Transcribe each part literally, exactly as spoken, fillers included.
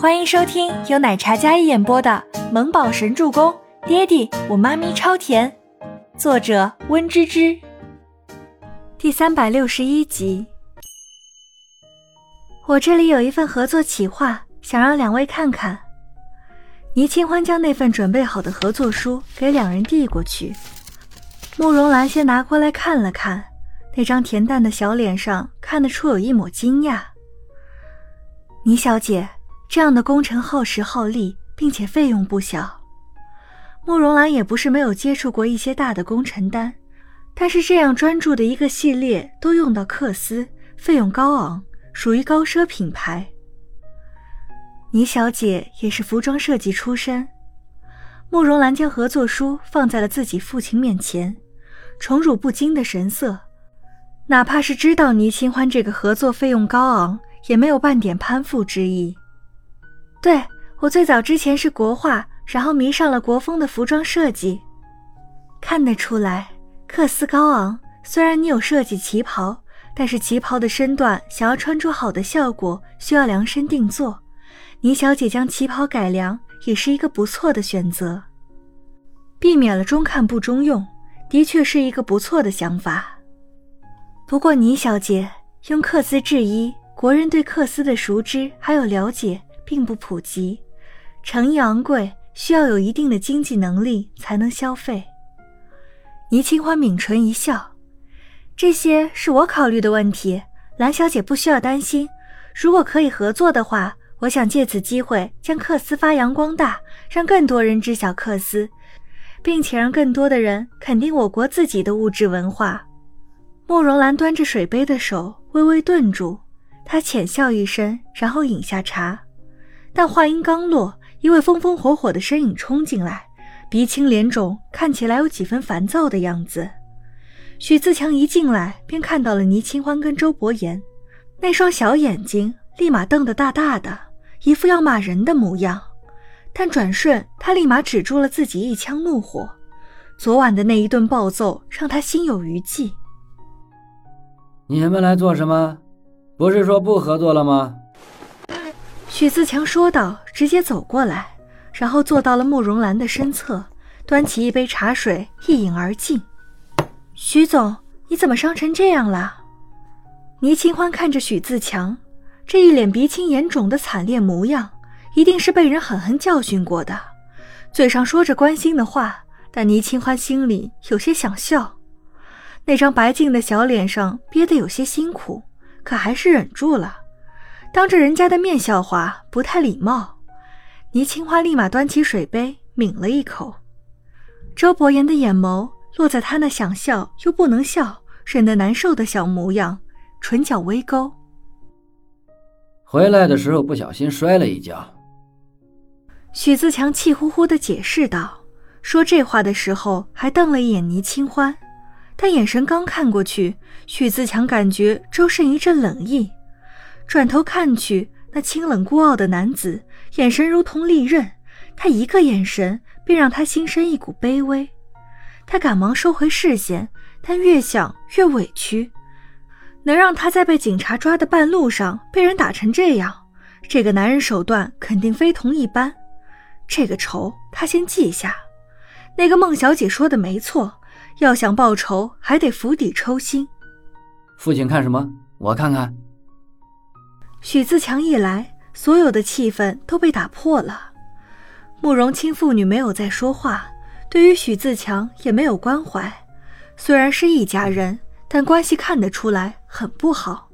欢迎收听由奶茶嘉一演播的《萌宝神助攻》，爹地，我妈咪超甜，作者温芝芝。第三百六十一集。我这里有一份合作企划，想让两位看看。倪清欢将那份准备好的合作书给两人递过去，慕容兰先拿过来看了看，那张恬淡的小脸上看得出有一抹惊讶。倪小姐，这样的工程耗时耗力，并且费用不小。慕容兰也不是没有接触过一些大的工程单，但是这样专注的一个系列都用到克斯，费用高昂，属于高奢品牌。倪小姐也是服装设计出身。慕容兰将合作书放在了自己父亲面前，宠辱不惊的神色，哪怕是知道倪清欢这个合作费用高昂，也没有半点攀附之意。对，我最早之前是国画，然后迷上了国风的服装设计。看得出来，克斯高昂，虽然你有设计旗袍，但是旗袍的身段想要穿出好的效果，需要量身定做。倪小姐将旗袍改良也是一个不错的选择，避免了中看不中用，的确是一个不错的想法。不过倪小姐，用克斯制衣，国人对克斯的熟知还有了解并不普及，成衣昂贵，需要有一定的经济能力才能消费。倪清欢抿唇一笑，这些是我考虑的问题，蓝小姐不需要担心。如果可以合作的话，我想借此机会将克斯发扬光大，让更多人知晓克斯，并且让更多的人肯定我国自己的物质文化。慕容兰端着水杯的手微微顿住，她浅笑一声，然后饮下茶。但话音刚落，一位风风火火的身影冲进来，鼻青脸肿，看起来有几分烦躁的样子。许自强一进来便看到了倪清欢跟周伯言，那双小眼睛立马瞪得大大的，一副要骂人的模样，但转瞬他立马止住了自己一腔怒火。昨晚的那一顿暴揍让他心有余悸。你们来做什么？不是说不合作了吗？许自强说道，直接走过来，然后坐到了慕容兰的身侧，端起一杯茶水一饮而尽。许总，你怎么伤成这样了？倪清欢看着许自强这一脸鼻青眼肿的惨烈模样，一定是被人狠狠教训过的。嘴上说着关心的话，但倪清欢心里有些想笑。那张白净的小脸上憋得有些辛苦，可还是忍住了。当着人家的面笑话不太礼貌。倪清欢立马端起水杯抿了一口。周伯言的眼眸落在他那想笑又不能笑，忍得难受的小模样，唇角微勾。回来的时候不小心摔了一跤。许自强气呼呼地解释道，说这话的时候还瞪了一眼倪清欢，但眼神刚看过去，许自强感觉周身一阵冷意。转头看去，那清冷孤傲的男子眼神如同利刃，他一个眼神便让他心生一股卑微。他赶忙收回视线，但越想越委屈，能让他在被警察抓的半路上被人打成这样，这个男人手段肯定非同一般。这个仇他先记下。那个孟小姐说的没错，要想报仇还得釜底抽薪。父亲看什么？我看看。许自强一来，所有的气氛都被打破了。慕容清父女没有再说话，对于许自强也没有关怀。虽然是一家人，但关系看得出来很不好。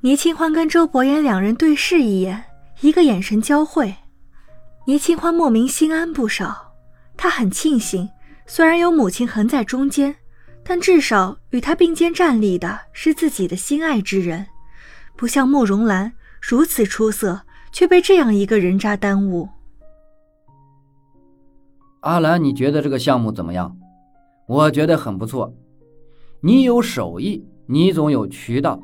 倪清欢跟周伯言两人对视一眼，一个眼神交汇。倪清欢莫名心安不少，他很庆幸，虽然有母亲横在中间，但至少与他并肩站立的是自己的心爱之人。不像慕容兰如此出色，却被这样一个人渣耽误。阿兰，你觉得这个项目怎么样？我觉得很不错。你有手艺，你总有渠道，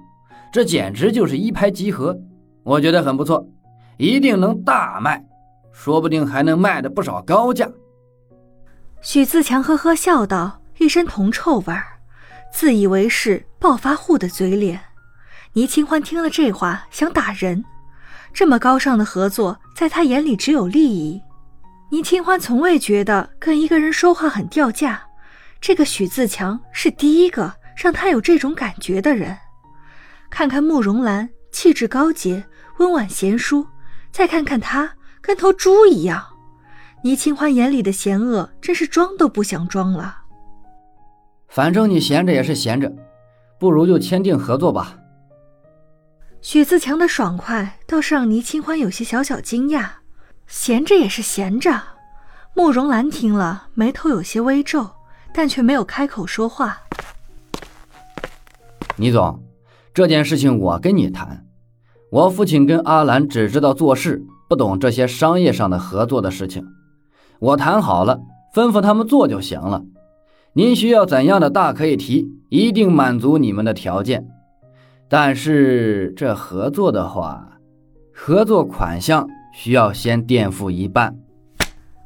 这简直就是一拍即合。我觉得很不错，一定能大卖，说不定还能卖得不少高价。许自强呵呵笑道，一身铜臭味，自以为是暴发户的嘴脸。倪清欢听了这话想打人，这么高尚的合作，在他眼里只有利益。倪清欢从未觉得跟一个人说话很掉价，这个许自强是第一个让他有这种感觉的人。看看慕容兰，气质高洁，温婉贤淑，再看看他，跟头猪一样。倪清欢眼里的险恶真是装都不想装了。反正你闲着也是闲着，不如就签订合作吧。许自强的爽快倒是让倪清欢有些小小惊讶，闲着也是闲着。慕容兰听了眉头有些微皱，但却没有开口说话。倪总，这件事情我跟你谈，我父亲跟阿兰只知道做事，不懂这些商业上的合作的事情。我谈好了，吩咐他们做就行了。您需要怎样的大可以提，一定满足你们的条件。但是这合作的话，合作款项需要先垫付一半。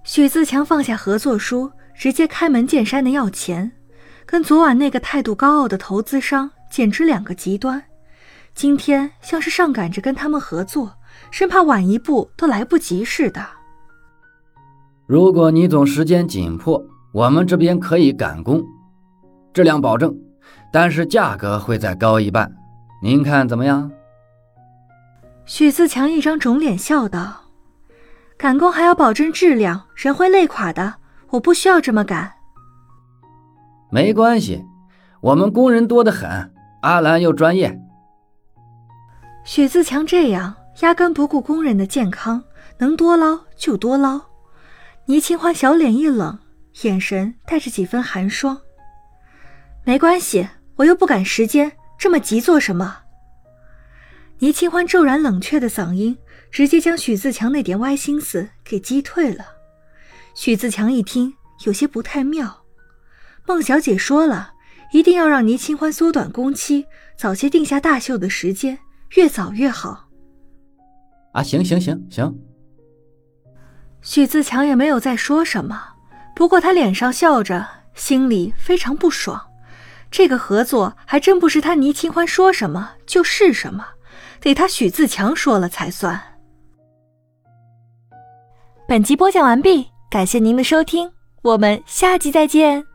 许自强放下合作书，直接开门见山的要钱，跟昨晚那个态度高傲的投资商简直两个极端。今天像是上赶着跟他们合作，生怕晚一步都来不及似的。如果你总时间紧迫，我们这边可以赶工，质量保证，但是价格会再高一半。您看怎么样？许自强一张肿脸笑道，赶工还要保证质量，人会累垮的，我不需要这么赶。没关系，我们工人多得很，阿兰又专业。许自强这样压根不顾工人的健康，能多捞就多捞。倪清欢小脸一冷，眼神带着几分寒霜。没关系，我又不赶时间，这么急做什么？倪清欢骤然冷却的嗓音直接将许自强那点歪心思给击退了。许自强一听有些不太妙，孟小姐说了，一定要让倪清欢缩短工期，早些定下大秀的时间，越早越好啊。行行行行。许自强也没有再说什么，不过他脸上笑着，心里非常不爽。这个合作还真不是他倪清欢说什么就是什么，得他许自强说了才算。本集播讲完毕，感谢您的收听，我们下集再见。